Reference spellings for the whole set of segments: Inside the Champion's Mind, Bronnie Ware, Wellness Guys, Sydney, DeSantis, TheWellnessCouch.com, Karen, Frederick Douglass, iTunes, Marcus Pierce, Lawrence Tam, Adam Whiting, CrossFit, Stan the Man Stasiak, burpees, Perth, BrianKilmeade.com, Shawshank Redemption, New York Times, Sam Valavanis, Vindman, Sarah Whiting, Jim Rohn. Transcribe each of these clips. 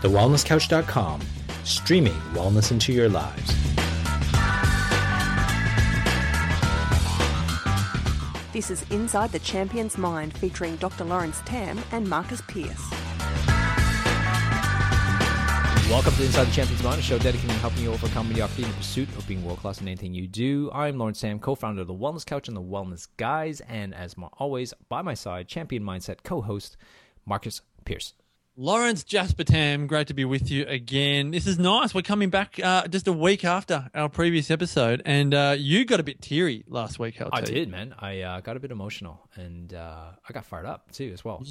TheWellnessCouch.com, streaming wellness into your lives. This is Inside the Champion's Mind, featuring Dr. Lawrence Tam and Marcus Pierce. Welcome to Inside the Champion's Mind, a show dedicated to helping you overcome mediocrity in the pursuit of being world-class in anything you do. I'm Lawrence Tam, co-founder of The Wellness Couch and The Wellness Guys, and as always, by my side, champion mindset co-host, Marcus Pierce. Lawrence Jasper Tam, great to be with you again. This is nice. We're coming back just a week after our previous episode, and you got a bit teary last week, LT. I did, man. I got a bit emotional, and I got fired up, too, as well.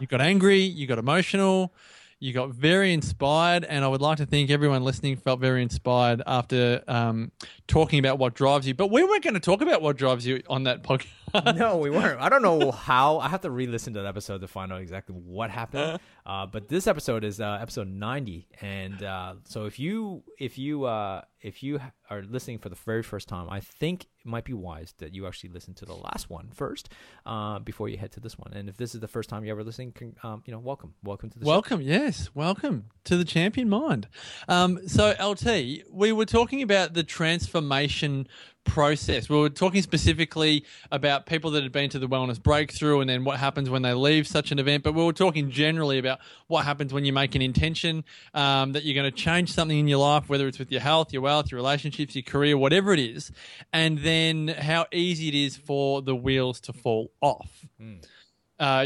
You got angry, you got emotional. You got very inspired, and I would like to think everyone listening felt very inspired after talking about what drives you. But we weren't going to talk about what drives you on that podcast. No, we weren't. I don't know how. I have to re-listen to that episode to find out exactly what happened. But this episode is episode 90, and so if you are listening for the very first time, I think it might be wise that you actually listen to the last one first before you head to this one. And if this is the first time you're ever listening, welcome to the show. Welcome, yes. Welcome to the Champion Mind. So, LT, we were talking about the transformation process. We were talking specifically about people that had been to the Wellness Breakthrough and then what happens when they leave such an event. But we were talking generally about what happens when you make an intention that you're going to change something in your life, whether it's with your health, your wealth, your relationships, your career, whatever it is, and then how easy it is for the wheels to fall off. Mm.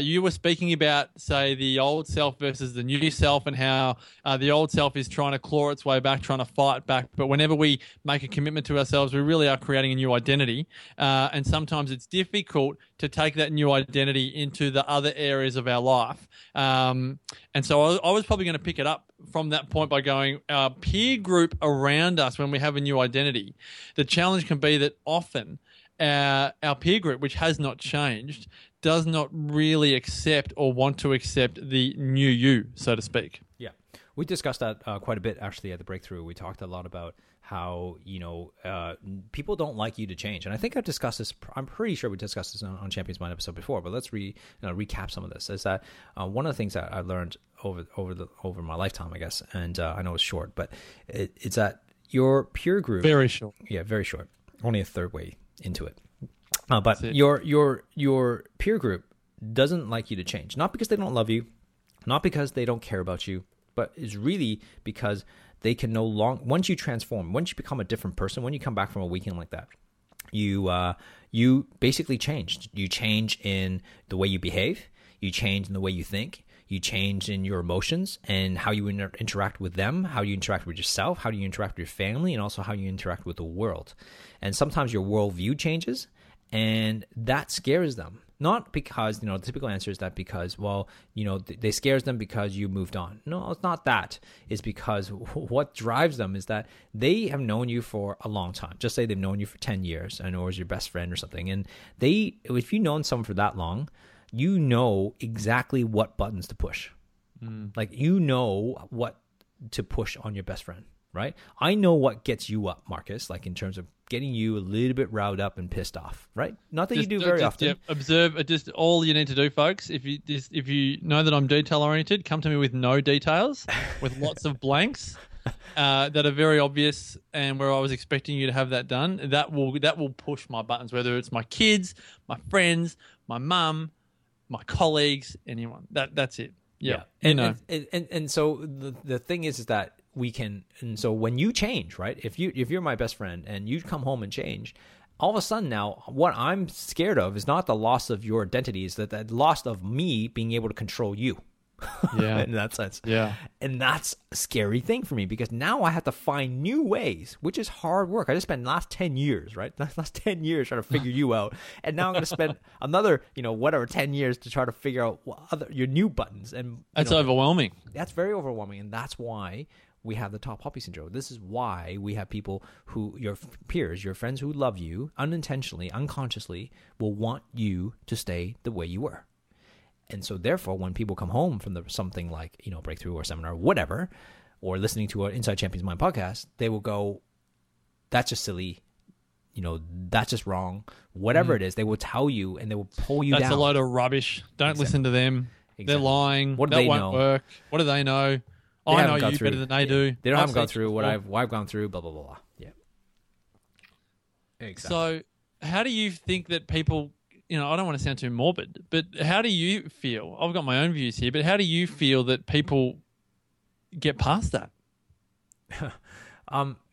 You were speaking about, say, the old self versus the new self, and how the old self is trying to claw its way back, trying to fight back. But whenever we make a commitment to ourselves, we really are creating a new identity. And sometimes it's difficult to take that new identity into the other areas of our life. And so I was probably going to pick it up from that point by going, our peer group around us, when we have a new identity, the challenge can be that often our peer group, which has not changed, does not really accept or want to accept the new you, so to speak. Yeah. We discussed that quite a bit, actually, at the Breakthrough. We talked a lot about how, people don't like you to change. And I think I've discussed this, I'm pretty sure we discussed this on Champions Mind episode before, but let's recap some of this. Is that one of the things that I learned over my lifetime, I guess, and I know it's short, but it's that your peer group... Very short. Yeah, very short. Only a third way into it. But your peer group doesn't like you to change, not because they don't love you, not because they don't care about you, but it's really because they can no longer. Once you transform, once you become a different person, when you come back from a weekend like that, you basically change. You change in the way you behave, you change in the way you think, you change in your emotions and how you interact with them, how you interact with yourself, how you interact with your family, and also how you interact with the world. And sometimes your worldview changes. And that scares them. Not because, the typical answer is that because, they scares them because you moved on. No, it's not that. It's because what drives them is that they have known you for a long time. Just say they've known you for 10 years and or as your best friend or something. And if you've known someone for that long, you know exactly what buttons to push. Mm. Like, you know what to push on your best friend, right? I know what gets you up, Marcus, like in terms of getting you a little bit riled up and pissed off, right? Not that you do very often. Yeah, observe. Just all you need to do, folks. If you know that I'm detail oriented, come to me with no details, with lots of blanks that are very obvious, and where I was expecting you to have that done. That will push my buttons, whether it's my kids, my friends, my mum, my colleagues, anyone. That's it. Yeah. And so the thing is that. So when you change, right? If you're my best friend and you come home and change, all of a sudden now what I'm scared of is not the loss of your identity, is that loss of me being able to control you. Yeah. In that sense. Yeah. And that's a scary thing for me because now I have to find new ways, which is hard work. I just spent the last 10 years, right? The last 10 years trying to figure you out. And now I'm going to spend another, 10 years to try to figure out what your new buttons. And that's overwhelming. That's very overwhelming. And that's why we have the top poppy syndrome. This is why we have people who, your peers, your friends who love you, unintentionally, unconsciously, will want you to stay the way you were. And so therefore, when people come home from something like, breakthrough or seminar, whatever, or listening to our Inside Champions Mind podcast, they will go, that's just silly. That's just wrong. Whatever it is, they will tell you and they will pull you down. That's a load of rubbish. Don't listen to them. Exactly. They're lying. What do they know? That won't work. What do they know? I know you better than they do. They haven't gone through what I've gone through, blah, blah, blah. Yeah. Exactly. So how do you think that people, you know, I don't want to sound too morbid, but how do you feel? I've got my own views here, but how do you feel that people get past that?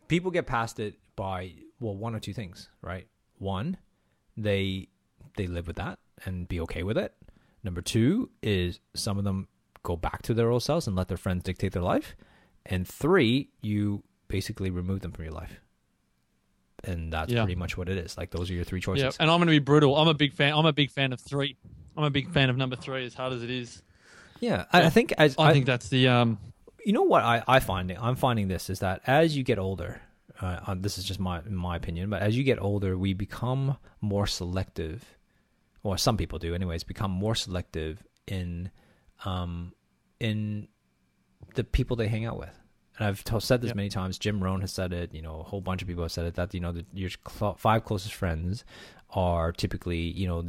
People get past it by, well, one or two things, right? One, they live with that and be okay with it. Number two is some of them go back to their old selves and let their friends dictate their life. And three, you basically remove them from your life. And that's pretty much what it is. Like, those are your three choices. Yeah. And I'm going to be brutal. I'm a big fan of three. I'm a big fan of number three, as hard as it is. Yeah. I think that's the... You know what I'm finding this is that as you get older, this is just my opinion, but as you get older, we become more selective, or some people do anyways, become more selective in the people they hang out with. And I've said this many times. Jim Rohn has said it. You know, a whole bunch of people have said it, that, you know, your five closest friends are typically, you know,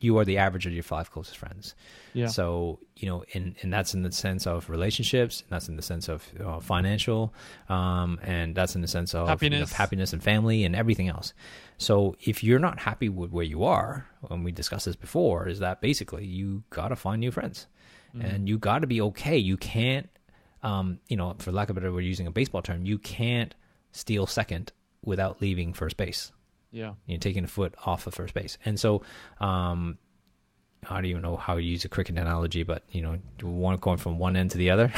you are the average of your five closest friends. Yeah. So, you know, and that's in the sense of relationships, and that's in the sense of financial, and that's in the sense of happiness and family and everything else. So if you're not happy with where you are, and we discussed this before, is that basically you got to find new friends, and you got to be okay. You can't, you know, for lack of a better, we're using a baseball term, you can't steal second without leaving first base. Yeah, you're taking a foot off of first base. And so I don't even know how you use a cricket analogy, but, you know, going from one end to the other.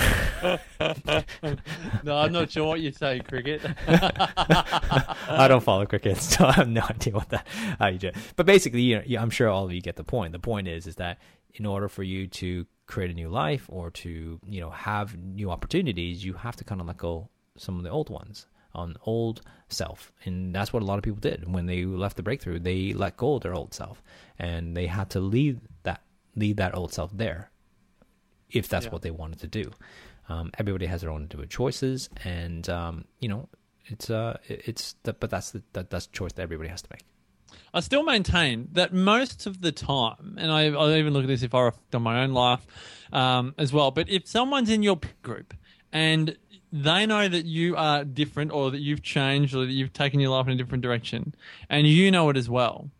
No, I'm not sure what you say, cricket. I don't follow cricket, so I have no idea what that, how you do it. But basically, you know, I'm sure all of you get the point. The point is that in order for you to create a new life or to, you know, have new opportunities, you have to kind of let go some of the old ones. On old self. And that's what a lot of people did when they left the breakthrough. They let go of their old self, and they had to leave that old self there if that's what they wanted to do. Everybody has their own individual choices, and you know, that's the choice that everybody has to make. I still maintain that most of the time, and I even look at this if I reflect on my own life as well, but if someone's in your group and they know that you are different, or that you've changed, or that you've taken your life in a different direction, and you know it as well,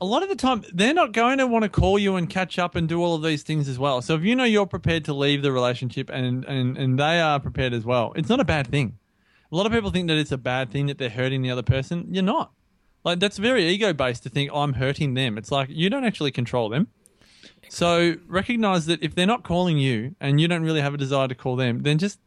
a lot of the time, they're not going to want to call you and catch up and do all of these things as well. So if you know you're prepared to leave the relationship and they are prepared as well, it's not a bad thing. A lot of people think that it's a bad thing, that they're hurting the other person. You're not. Like, that's very ego-based to think, I'm hurting them. It's like, you don't actually control them. So recognize that if they're not calling you and you don't really have a desire to call them, then just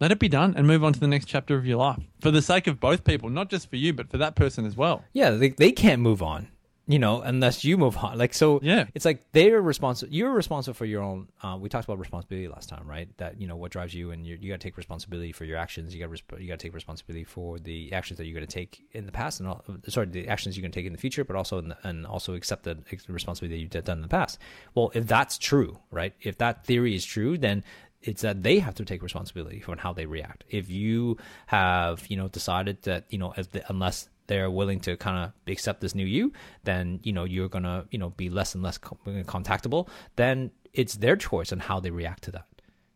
let it be done and move on to the next chapter of your life for the sake of both people, not just for you, but for that person as well. Yeah, they can't move on, you know, unless you move on. Like, so it's like they're responsible. You're responsible for your own. We talked about responsibility last time, right? That, you know, what drives you, and you got to take responsibility for your actions. You got to take responsibility for the actions that you're going to take in the past, the actions you're going to take in the future, but also also accept the responsibility that you've done in the past. Well, if that's true, right? If that theory is true, then it's that they have to take responsibility for how they react. If you have, you know, decided that, you know, unless they're willing to kind of accept this new you, then, you know, you're going to, you know, be less and less contactable, then it's their choice on how they react to that,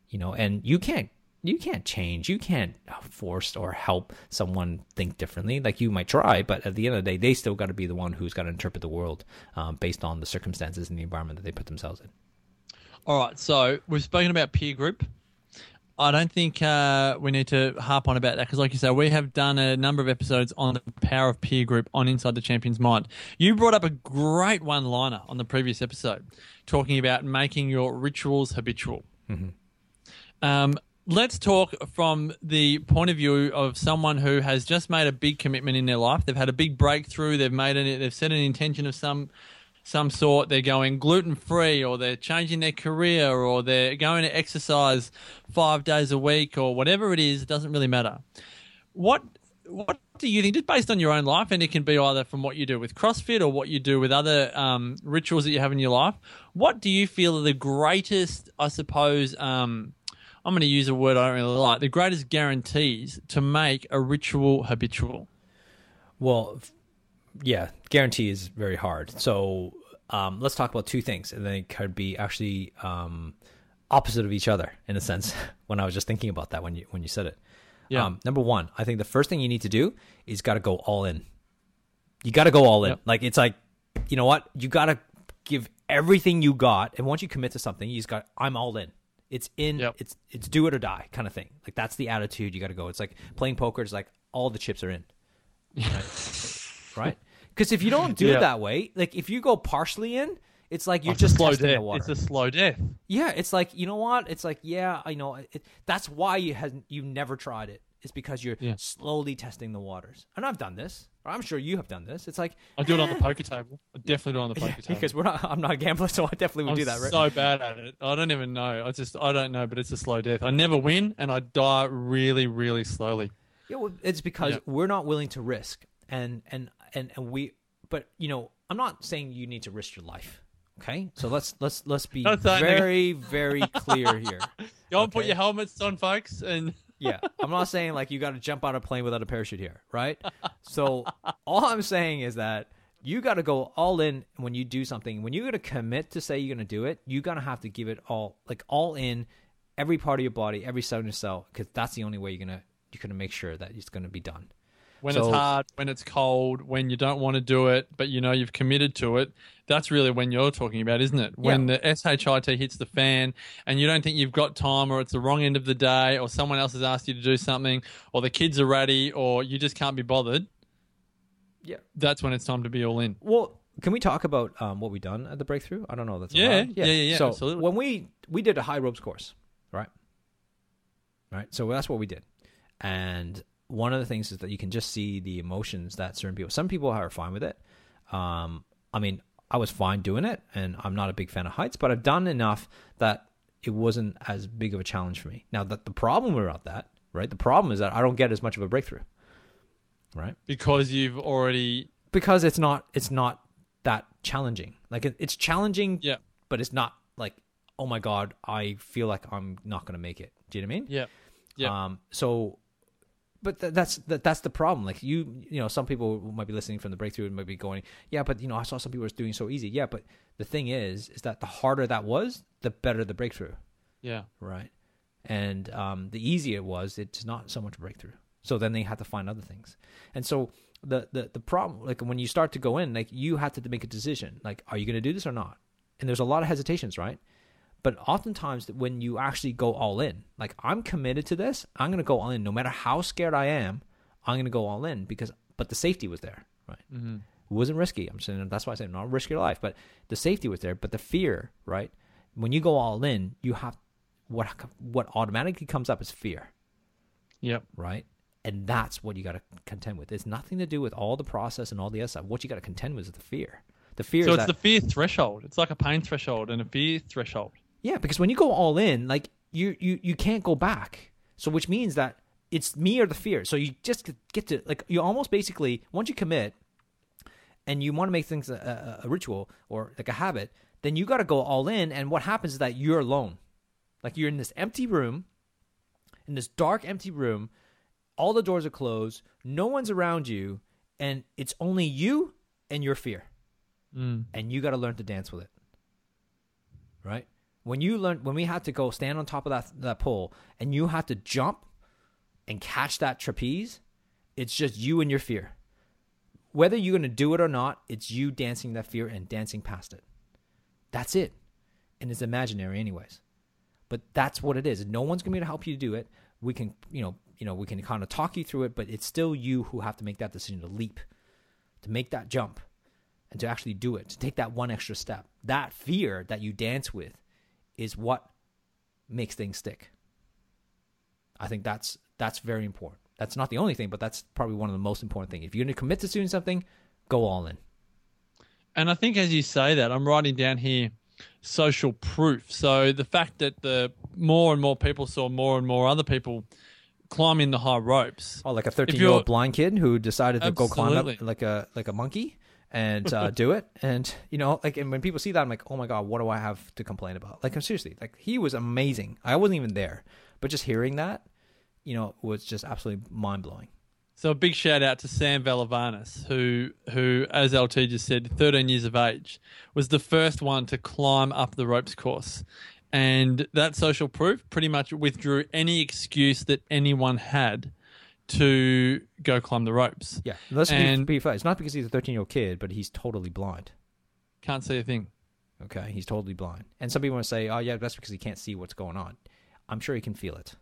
you know, and you can't change. You can't force or help someone think differently. Like, you might try, but at the end of the day, they still got to be the one who's got to interpret the world based on the circumstances and the environment that they put themselves in. All right. So we've spoken about peer group. I don't think we need to harp on about that because, like you say, we have done a number of episodes on the power of peer group on Inside the Champion's Mind. You brought up a great one-liner on the previous episode talking about making your rituals habitual. Mm-hmm. Let's talk from the point of view of someone who has just made a big commitment in their life. They've had a big breakthrough. They've set an intention of some sort. They're going gluten-free, or they're changing their career, or they're going to exercise 5 days a week, or whatever it is. It doesn't really matter. What do you think, just based on your own life, and it can be either from what you do with CrossFit or what you do with other rituals that you have in your life, what do you feel are the greatest, I suppose, I'm going to use a word I don't really like, the greatest guarantees to make a ritual habitual? Well, yeah, guarantee is very hard. So let's talk about two things, and then it could be actually opposite of each other in a sense when I was just thinking about that when you said it. Yeah. Number one, I think the first thing you need to do is got to go all in. You got to go all in. Yep. Like, it's like, you know what? You got to give everything you got. And once you commit to something, you just got, I'm all in. It's in, yep. It's do it or die kind of thing. Like, that's the attitude you got to go. It's like playing poker is like all the chips are in. Right? Right? Because if you don't do it that way, like if you go partially in, it's like you're just slow death. The water. It's a slow death. Yeah, it's like, you know what? It's like, yeah, I know. That's why you never tried it. It's because you're slowly testing the waters. And I've done this. I'm sure you have done this. It's like I do it on the poker table. I definitely do it on the poker table because I'm not a gambler, so I definitely would do that. Right? I'm so bad at it. I don't even know. I don't know, but it's a slow death. I never win, and I die really, really slowly. Yeah, well, it's because we're not willing to risk, and we. But you know, I'm not saying you need to risk your life. Okay, so let's be very, very clear here. Y'all put your helmets on, folks, and. Yeah, I'm not saying like you got to jump out of a plane without a parachute here, right? So all I'm saying is that you got to go all in when you do something. When you're going to commit to say you're going to do it, you're going to have to give it all, like all in, every part of your body, every cell in your cell, because that's the only way you're gonna make sure that it's going to be done. When it's hard, when it's cold, when you don't want to do it, but you know you've committed to it, that's really when you're talking about, isn't it? When the SHIT hits the fan and you don't think you've got time, or it's the wrong end of the day, or someone else has asked you to do something, or the kids are ready, or you just can't be bothered. Yeah. That's when it's time to be all in. Well, can we talk about what we done at the breakthrough? I don't know. That's So absolutely. When we did a high ropes course, right? Right. So that's what we did. And one of the things is that you can just see the emotions that certain people, some people are fine with it. I mean, I was fine doing it, and I'm not a big fan of heights, but I've done enough that it wasn't as big of a challenge for me. Now, that the problem about that, right? The problem is that I don't get as much of a breakthrough, right? Because it's not that challenging. Like it's challenging, but it's not like, oh my God, I feel like I'm not going to make it. Do you know what I mean? Yeah. Yeah. So, but that's the problem. Like you know, some people might be listening from the breakthrough and might be going, yeah, but you know, I saw some people were doing so easy. Yeah, but the thing is that the harder that was, the better the breakthrough. Yeah. Right. And the easier it was, it's not so much breakthrough. So then they had to find other things. And so the problem, like when you start to go in, like you have to make a decision. Like, are you going to do this or not? And there's a lot of hesitations, right? But oftentimes when you actually go all in, like I'm committed to this, I'm going to go all in. No matter how scared I am, I'm going to go all in but the safety was there, right? Mm-hmm. It wasn't risky. I'm saying, that's why I said not risk your life, but the safety was there, but the fear, right? When you go all in, you have what automatically comes up is fear. Yep. Right? And that's what you got to contend with. It's nothing to do with all the process and all the other stuff. What you got to contend with is the fear. The fear so is it's the fear threshold. It's like a pain threshold and a fear threshold. Yeah, because when you go all in, like you can't go back. So which means that it's me or the fear. So you just get to, like, you almost basically, once you commit and you want to make things a ritual or like a habit, then you got to go all in. And what happens is that you're alone. Like you're in this empty room, in this dark, empty room. All the doors are closed. No one's around you. And it's only you and your fear. Mm. And you got to learn to dance with it. Right? When we had to go stand on top of that pole and you had to jump and catch that trapeze, it's just you and your fear. Whether you're going to do it or not, it's you dancing that fear and dancing past it. That's it. And it's imaginary anyways. But that's what it is. No one's going to be able to help you do it. We can, we can kind of talk you through it, but it's still you who have to make that decision to leap, to make that jump, and to actually do it, to take that one extra step. That fear that you dance with is what makes things stick. I think that's very important. That's not the only thing, but that's probably one of the most important things. If you're going to commit to doing something, go all in. And I think as you say that, I'm writing down here social proof. So the fact that the more and more people saw more and more other people climbing the high ropes. Oh, like a 13-year-old blind kid who decided to go climb up like a monkey. And do it, and and when people see that, I'm like, oh my God, what do I have to complain about? Like, seriously, like he was amazing. I wasn't even there, but just hearing that, was just absolutely mind blowing. So a big shout out to Sam Valavanis, who, as LT just said, 13 years of age, was the first one to climb up the ropes course, And that social proof pretty much withdrew any excuse that anyone had to go climb the ropes. Yeah, let's be fair. It's not because he's a 13-year-old kid, but he's totally blind. Can't see a thing. Okay, he's totally blind. And some people want to say, oh, yeah, that's because he can't see what's going on. I'm sure he can feel it.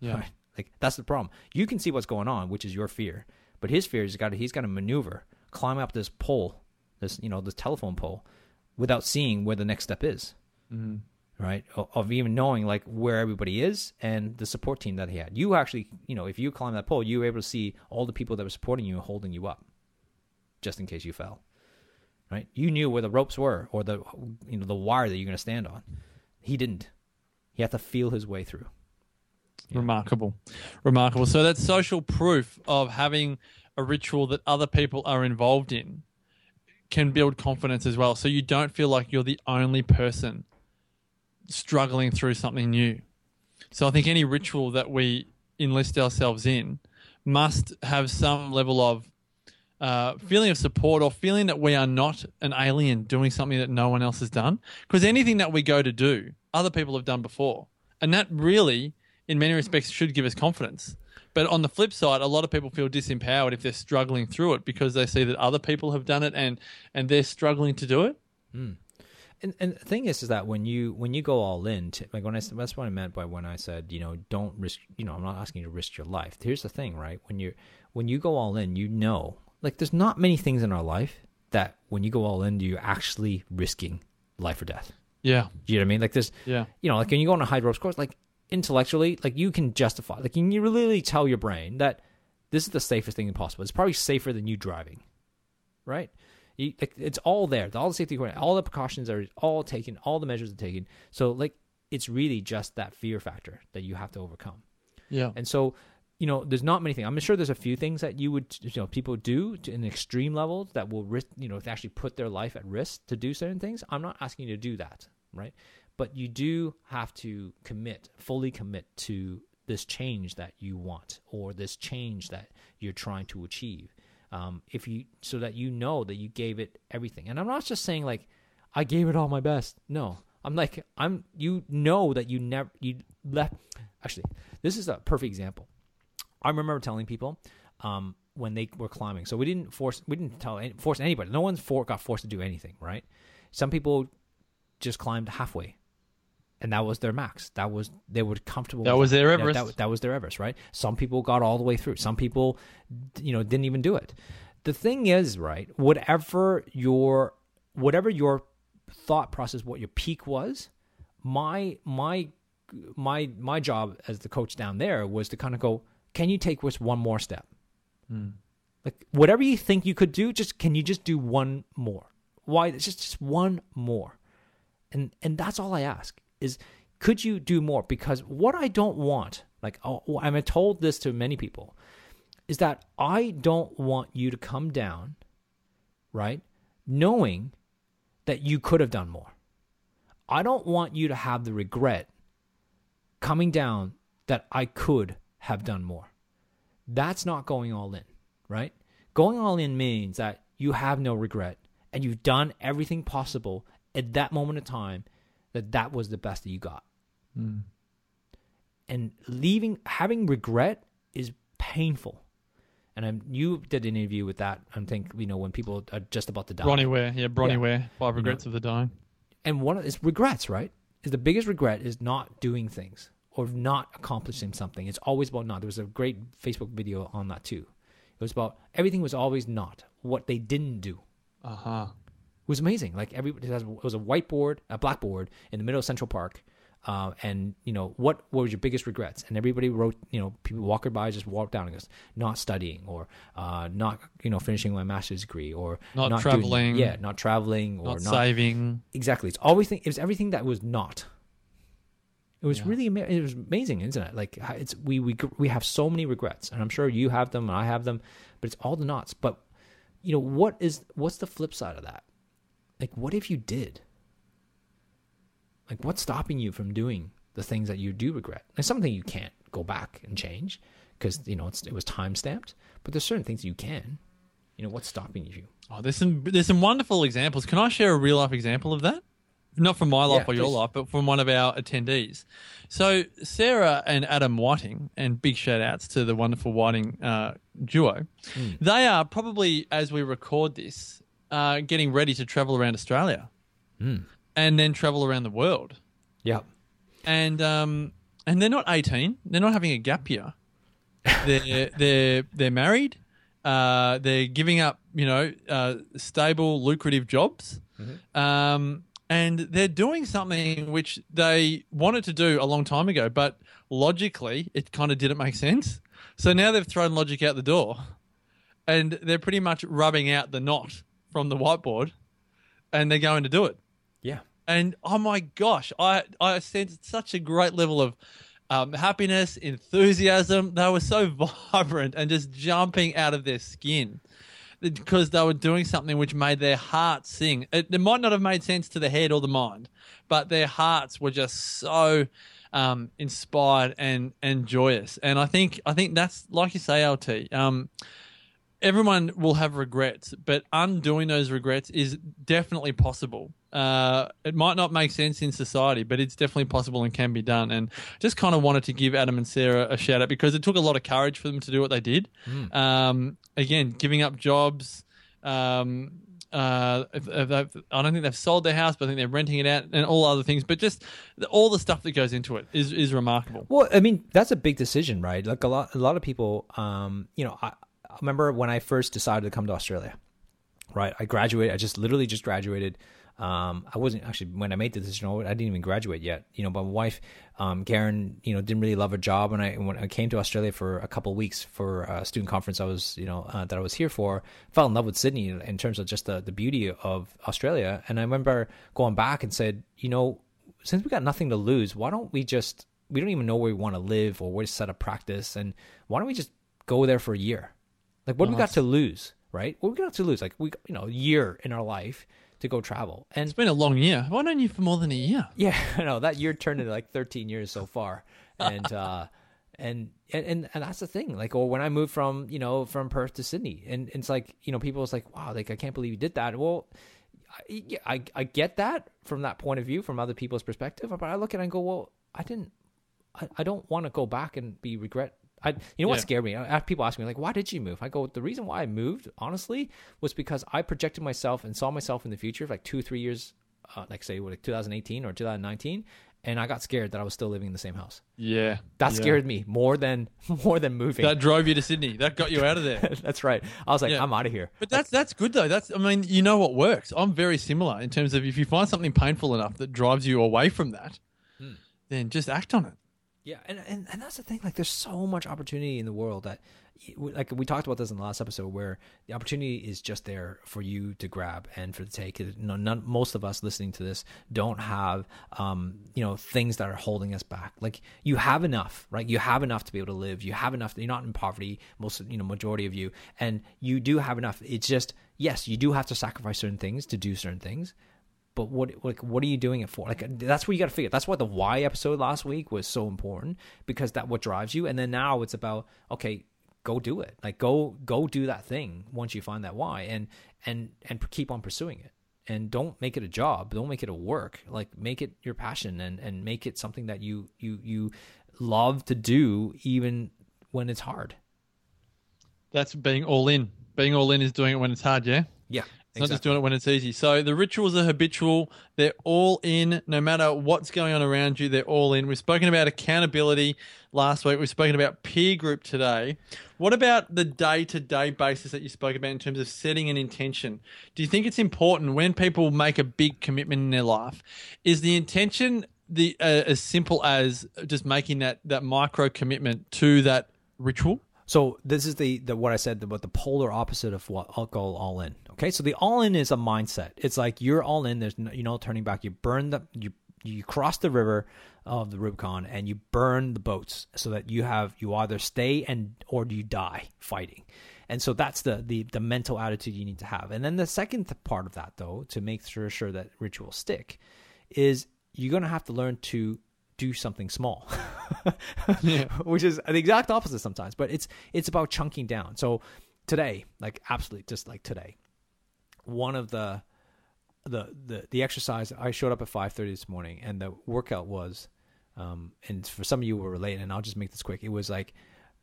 Yeah. Right? Like, that's the problem. You can see what's going on, which is your fear. But his fear is he's got to maneuver, climb up this pole, this telephone pole, without seeing where the next step is. Mm-hmm. Right, of even knowing like where everybody is and the support team that he had. You actually, if you climb that pole, you were able to see all the people that were supporting you and holding you up, just in case you fell. Right, you knew where the ropes were or the the wire that you're going to stand on. He didn't. He had to feel his way through. Yeah. Remarkable. So that's social proof of having a ritual that other people are involved in can build confidence as well. So you don't feel like you're the only person struggling through something new. So I think any ritual that we enlist ourselves in must have some level of feeling of support or feeling that we are not an alien doing something that no one else has done. Because anything that we go to do, other people have done before. And that really, in many respects, should give us confidence. But on the flip side, a lot of people feel disempowered if they're struggling through it because they see that other people have done it and they're struggling to do it. Mm. And the thing is that when you go all in, that's what I meant by when I said don't risk. I'm not asking you to risk your life. Here's the thing, right? When you go all in, there's not many things in our life that when you go all in, you're actually risking life or death. Yeah, you know what I mean. Like this, yeah. When you go on a high ropes course, intellectually, you can justify. Can you really tell your brain that this is the safest thing possible? It's probably safer than you driving, right? It's all there. All the safety equipment, all the precautions are all taken, all the measures are taken. So, it's really just that fear factor that you have to overcome. Yeah. And so, there's not many things. I'm sure there's a few things that you would, people do to an extreme level that will risk, to actually put their life at risk to do certain things. I'm not asking you to do that, right? But you do have to fully commit to this change that you want or this change that you're trying to achieve. So that that you gave it everything. And I'm not just saying I gave it all my best. No, actually, this is a perfect example. I remember telling people, when they were climbing, so we didn't force anybody. No one got forced to do anything, right? Some people just climbed halfway. And that was their max. They were comfortable. That was their Everest. That was their Everest, right? Some people got all the way through. Some people, didn't even do it. The thing is, right, whatever your thought process, what your peak was, my job as the coach down there was to kind of go, can you take just one more step? Mm. Whatever you think you could do, can you do one more? Why? It's just one more. And that's all I ask. Is could you do more? Because what I don't want, I'm told this to many people, is that I don't want you to come down, right, knowing that you could have done more. I don't want you to have the regret coming down that I could have done more. That's not going all in, right? Going all in means that you have no regret and you've done everything possible at that moment of time that was the best that you got. Mm. And having regret is painful. And you did an interview with that. I think, when people are just about to die. Bronnie Ware, 5 regrets of the dying. And one of its regrets, right? Is the biggest regret is not doing things or not accomplishing something. It's always about not. There was a great Facebook video on that too. It was about everything was always not what they didn't do. Uh-huh. It was amazing. It was a whiteboard, a blackboard in the middle of Central Park, and what was your biggest regrets? And everybody wrote, people walked by, just walked down and goes, not studying, or not finishing my master's degree, or not traveling, or not saving. Exactly, it's always it was everything that was not. It was really it was amazing, isn't it? It's we have so many regrets, and I'm sure you have them, and I have them, but it's all the nots. But what's the flip side of that? What if you did? What's stopping you from doing the things that you do regret? And something you can't go back and change because, it was time-stamped. But there's certain things you can. What's stopping you? Oh, there's some wonderful examples. Can I share a real-life example of that? Not from my life or your life, but from one of our attendees. So Sarah and Adam Whiting, and big shout-outs to the wonderful Whiting duo, they are probably, as we record this, getting ready to travel around Australia and then travel around the world. Yeah. And they're not 18. They're not having a gap year. They're married. They're giving up, stable, lucrative jobs. Mm-hmm. And they're doing something which they wanted to do a long time ago, but logically it kind of didn't make sense. So now they've thrown logic out the door and they're pretty much rubbing out the knot from the whiteboard and they're going to do it. Yeah. And oh my gosh, I sensed such a great level of happiness, enthusiasm. They were so vibrant and just jumping out of their skin, because they were doing something which made their heart sing. It might not have made sense to the head or the mind, but their hearts were just so inspired and joyous. And I think that's, like you say, LT, everyone will have regrets, but undoing those regrets is definitely possible. It might not make sense in society, but it's definitely possible and can be done. And just kind of wanted to give Adam and Sarah a shout out because it took a lot of courage for them to do what they did. Again, giving up jobs. I don't think they've sold their house, but I think they're renting it out and all other things. But just all the stuff that goes into it is remarkable. Well, I mean, that's a big decision, right? Like a lot of people, I remember when I first decided to come to Australia, right? I graduated. I just graduated. I wasn't actually, when I made the decision, I didn't even graduate yet, but my wife, Karen, didn't really love her job. And when I came to Australia for a couple of weeks for a student conference, I was, that I was here for, fell in love with Sydney in terms of just the beauty of Australia. And I remember going back and said, since we got nothing to lose, why don't we just, we don't even know where we want to live or where to set up practice. And why don't we just go there for a year? Like what we got to lose, right? What we got to lose, like a year in our life to go travel. And it's been a long year. Why don't you for more than a year? Yeah, I know. That year turned into like 13 years so far. And and that's the thing. Like, or when I moved from, from Perth to Sydney, and it's like, people was like, wow, like I can't believe you did that. Well, I get that from that point of view, from other people's perspective. But I look at it and go, well, I don't want to go back and be regret. What scared me? People ask me, like, why did you move? I go, the reason why I moved, honestly, was because I projected myself and saw myself in the future of like 2-3 years, like say, like 2018 or 2019, and I got scared that I was still living in the same house. Yeah. That scared me more than moving. That drove you to Sydney. That got you out of there. That's right. I was like, I'm out of here. But that's good though. You know what works. I'm very similar in terms of if you find something painful enough that drives you away from that, then just act on it. Yeah, and that's the thing. Like, there's so much opportunity in the world that, like, we talked about this in the last episode, where the opportunity is just there for you to grab and for the take. Most of us listening to this don't have, things that are holding us back. Like, you have enough, right? You have enough to be able to live. You have enough. You're not in poverty. Majority of you, and you do have enough. It's just, yes, you do have to sacrifice certain things to do certain things. But what are you doing it for? Like, that's what you got to figure. That's why the why episode last week was so important, because that what drives you. And then now it's about, okay, go do it. Like go do that thing once you find that why, and keep on pursuing it. And don't make it a job. Don't make it a work. Like, make it your passion and make it something that you love to do, even when it's hard. That's being all in. Being all in is doing it when it's hard. Yeah. Yeah. It's not just doing it when it's easy. So the rituals are habitual. They're all in. No matter what's going on around you, they're all in. We've spoken about accountability last week. We've spoken about peer group today. What about the day-to-day basis that you spoke about in terms of setting an intention? Do you think it's important when people make a big commitment in their life? Is the intention as simple as just making that micro commitment to that ritual? So this is the what I said about the polar opposite of what I'll call all in. Okay, so the all in is a mindset. It's like you're all in. There's no turning back. You burn you cross the river of the Rubicon and you burn the boats so that you either stay or you die fighting. And so that's the mental attitude you need to have. And then the second part of that, though, to make sure that rituals stick, is you're gonna have to learn to do something small, which is the exact opposite sometimes, but it's about chunking down. So today, like absolutely just like today, one of the the exercise, I showed up at 5:30 this morning, and the workout was, and for some of you were related, and I'll just make this quick. It was like,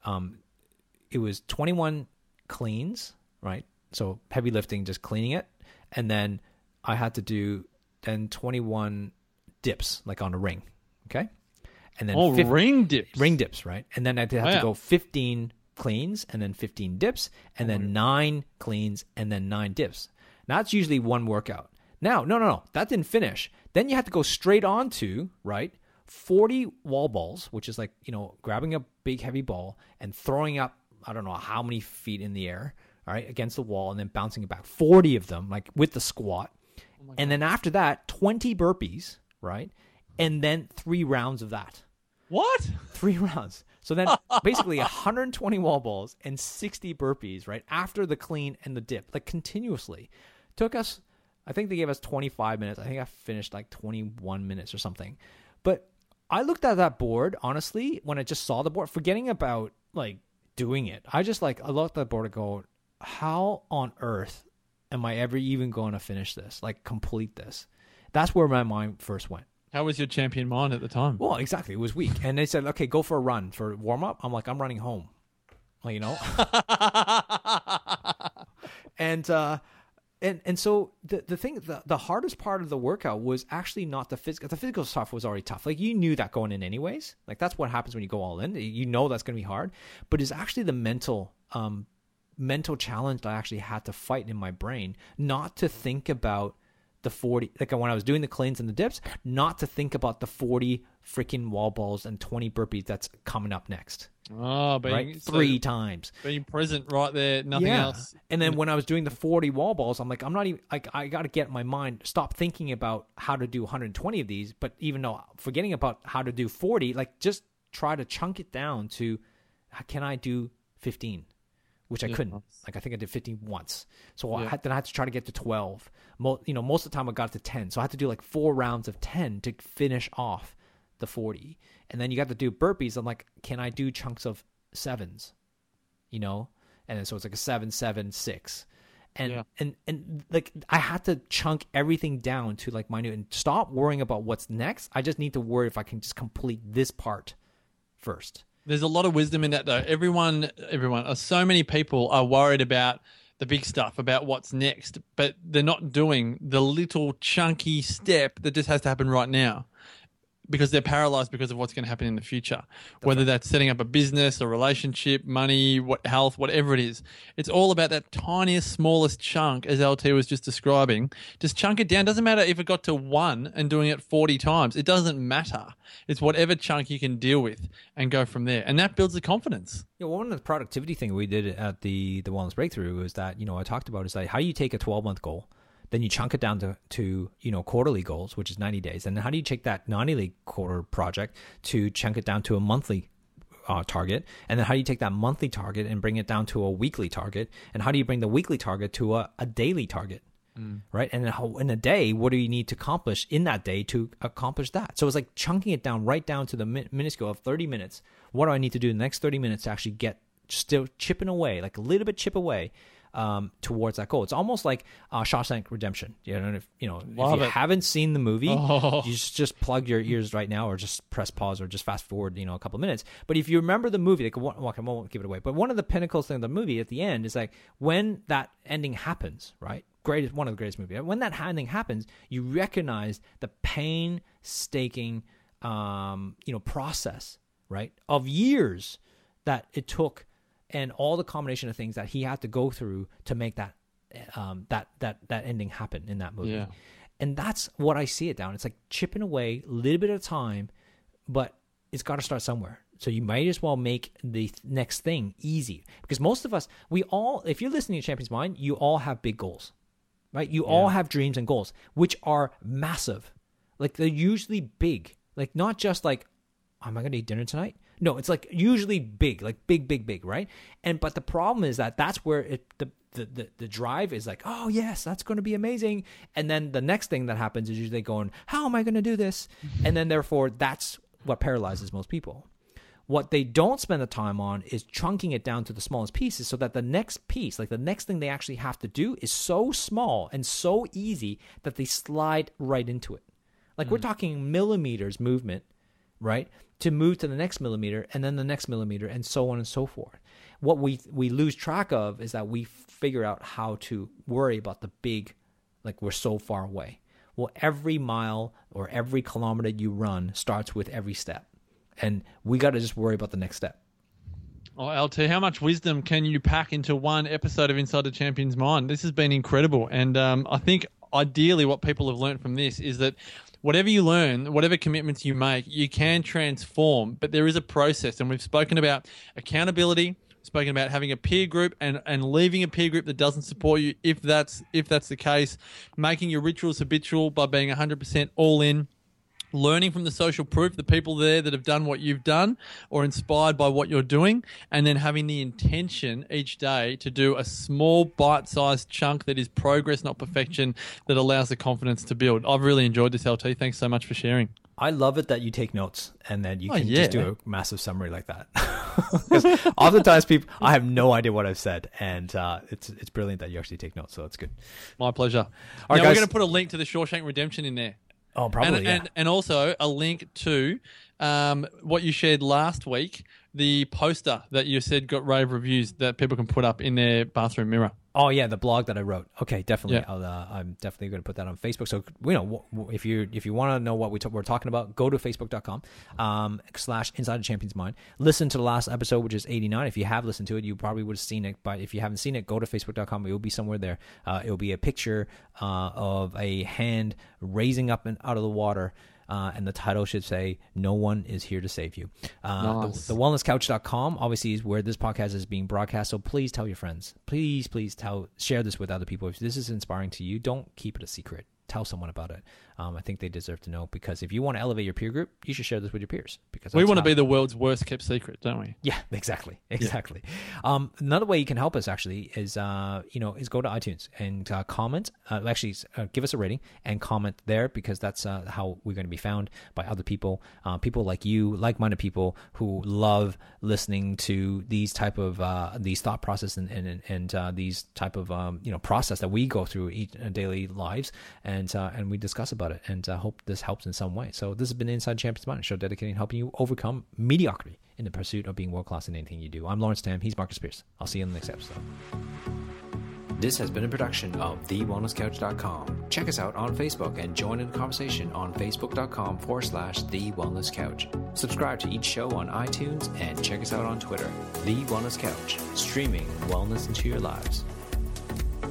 it was 21 cleans, right? So heavy lifting, just cleaning it. And then I had to do then 21 dips, like on a ring. Okay. And then ring dips. Right. And then I had to go 15 cleans and then 15 dips and then 9 cleans and then 9 dips. Now that's usually one workout. Now, no, that didn't finish. Then you had to go straight on to, right, 40 wall balls, which is like, grabbing a big heavy ball and throwing up, I don't know how many feet in the air, all right, against the wall and then bouncing it back. 40 of them, like with the squat. And then after that, 20 burpees, right? And then 3 rounds of that. What? 3 rounds. So then basically 120 wall balls and 60 burpees, right? After the clean and the dip, like continuously. Took us, I think they gave us 25 minutes. I think I finished like 21 minutes or something. But I looked at that board, honestly, when I just saw the board, forgetting about like doing it. I looked at the board and go, how on earth am I ever even going to finish this? Like complete this? That's where my mind first went. How was your champion mind at the time? Well, exactly. It was weak. And they said, okay, go for a run for warm up. I'm like, I'm running home. Well, and so the thing, the hardest part of the workout was actually not the physical. The physical stuff was already tough. Like you knew that going in anyways. Like that's what happens when you go all in. You know that's going to be hard, but it's actually the mental challenge that I actually had to fight in my brain, not to think about the 40, like when I was doing the cleans and the dips, not to think about the 40 freaking wall balls and 20 burpees that's coming up next. Oh, right? 3 times. Being present right there, nothing else. And then when I was doing the 40 wall balls, I'm like, I'm not even, like, I got to get my mind, stop thinking about how to do 120 of these, but even though forgetting about how to do 40, like just try to chunk it down to, can I do 15? Which I couldn't. Like I think I did 15 once. So I had to try to get to 12. Most of the time I got to 10. So I had to do like 4 rounds of 10 to finish off the 40. And then you got to do burpees. I'm like, can I do chunks of 7s? And then so it's like a 7, 7, 6. And like I had to chunk everything down to like minute and stop worrying about what's next. I just need to worry if I can just complete this part first. There's a lot of wisdom in that, though. Everyone, so many people are worried about the big stuff, about what's next, but they're not doing the little chunky step that just has to happen right now because they're paralyzed because of what's going to happen in the future, whether that's setting up a business, a relationship, money, health, whatever it is. It's all about that tiniest, smallest chunk, as LT was just describing. Just chunk it down. Doesn't matter if it got to 1 and doing it 40 times. It doesn't matter. It's whatever chunk you can deal with and go from there. And that builds the confidence. Yeah, well, one of the productivity thing we did at the Wellness Breakthrough is that, I talked about is that how you take a 12-month goal, then you chunk it down to quarterly goals, which is 90 days. And how do you take that 90-day quarter project to chunk it down to a monthly target? And then how do you take that monthly target and bring it down to a weekly target? And how do you bring the weekly target to a daily target, right? And in a day, what do you need to accomplish in that day to accomplish that? So it's like chunking it down right down to the minuscule of 30 minutes. What do I need to do in the next 30 minutes to actually get still chipping away, like a little bit chip away, towards that goal. It's almost like Shawshank Redemption. If you haven't seen the movie, you just plug your ears right now, or just press pause, or just fast forward, a couple of minutes. But if you remember the movie, like I won't give it away. But one of the pinnacles thing of the movie at the end is like when that ending happens, right? One of the greatest movies. When that ending happens, you recognize the painstaking, process, right, of years that it took. And all the combination of things that he had to go through to make that that ending happen in that movie. Yeah. And that's what I see it down. It's like chipping away a little bit of time, but it's got to start somewhere. So you might as well make the next thing easy. Because most of us, if you're listening to Champion's Mind, you all have big goals, right? You all have dreams and goals, which are massive. Like they're usually big. Like not just like, am I going to eat dinner tonight? No, it's like usually big, like big, right? But the problem is that's where the drive is like, oh yes, that's going to be amazing. And then the next thing that happens is usually going, how am I going to do this? And then therefore, that's what paralyzes most people. What they don't spend the time on is chunking it down to the smallest pieces so that the next piece, like the next thing they actually have to do, is so small and so easy that they slide right into it. Like we're talking millimeters movement, right? To move to the next millimeter and then the next millimeter and so on and so forth. What we lose track of is that we figure out how to worry about the big, like we're so far away. Well, every mile or every kilometer you run starts with every step. And we got to just worry about the next step. Oh, LT, how much wisdom can you pack into one episode of Inside the Champion's Mind? This has been incredible. And I think ideally what people have learned from this is that whatever you learn, whatever commitments you make, you can transform. But there is a process. And we've spoken about accountability, spoken about having a peer group and leaving a peer group that doesn't support you if that's the case, making your rituals habitual by being 100% all in, learning from the social proof, the people there that have done what you've done or inspired by what you're doing, and then having the intention each day to do a small bite-sized chunk that is progress, not perfection, that allows the confidence to build. I've really enjoyed this, LT. Thanks so much for sharing. I love it that you take notes and that you can just do a massive summary like that. Because oftentimes people, I have no idea what I've said, and it's brilliant that you actually take notes, so that's good. My pleasure. All right, guys. We're going to put a link to the Shawshank Redemption in there. Oh, probably, and also a link to what you shared last week, the poster that you said got rave reviews that people can put up in their bathroom mirror. Oh, yeah, the blog that I wrote. Okay, definitely. Yeah. I'm definitely going to put that on Facebook. So, you know, if you want to know what we're talking about, go to facebook.com / Inside the Champion's Mind. Listen to the last episode, which is 89. If you have listened to it, you probably would have seen it. But if you haven't seen it, go to facebook.com. It will be somewhere there. It will be a picture of a hand raising up and out of the water. And the title should say, "No One Is Here to Save You." Nice. The TheWellnessCouch.com obviously is where this podcast is being broadcast, so please tell your friends. Please share this with other people. If this is inspiring to you, don't keep it a secret. Tell someone about it. I think they deserve to know, because if you want to elevate your peer group, you should share this with your peers. Because we want to be the world's worst kept secret, don't we? Yeah, exactly. Yeah. Another way you can help us actually is, is go to iTunes and comment. Give us a rating and comment there, because that's how we're going to be found by other people, people like you, like-minded people who love listening to these type of these thought process and these type of process that we go through each daily lives. And we discuss about it, and I hope this helps in some way. So this has been Inside Champion's Mind, a show dedicated to helping you overcome mediocrity in the pursuit of being world-class in anything you do. I'm Lawrence Tam. He's Marcus Pierce. I'll see you in the next episode. This has been a production of TheWellnessCouch.com. Check us out on Facebook and join in the conversation on Facebook.com / The Wellness Couch. Subscribe to each show on iTunes and check us out on Twitter. The Wellness Couch, streaming wellness into your lives.